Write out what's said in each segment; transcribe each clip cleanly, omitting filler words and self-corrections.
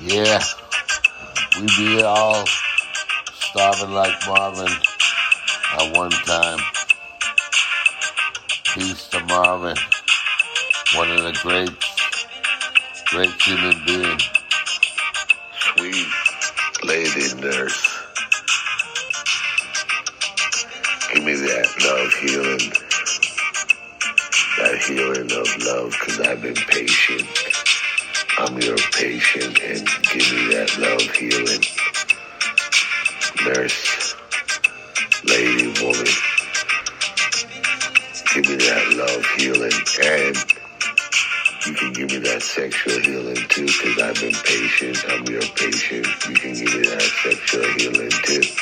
Yeah, we be all starving like Marvin at one time. Peace to Marvin, one of the great human beings. Sweet lady nurse, give me that love healing, that healing of love, because I've been patient. I'm your patient, and give me that love healing. Nurse, lady, woman, give me that love healing, and you can give me that sexual healing too, because I've been patient. I'm your patient. You can give me that sexual healing too.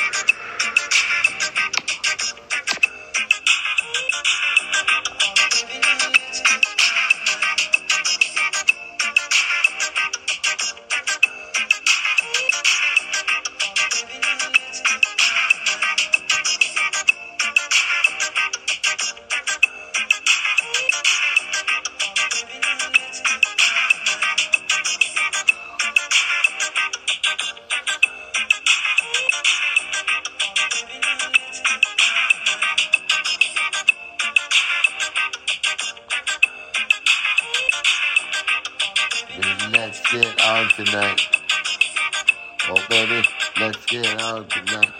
Let's get on tonight. Oh, baby, let's get on tonight.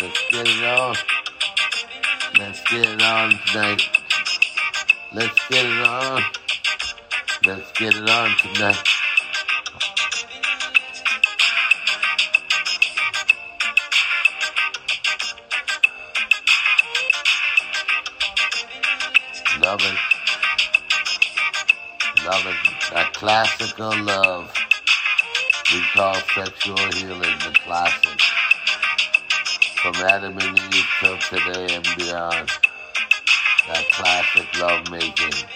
Let's get it on. Let's get it on tonight. Let's get it on. Let's get it on tonight. Love it. Love it. That classical love we call sexual healing, the classic. From Adam and Eve till today and beyond. That classic love making.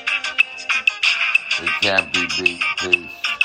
It can't be beat, peace.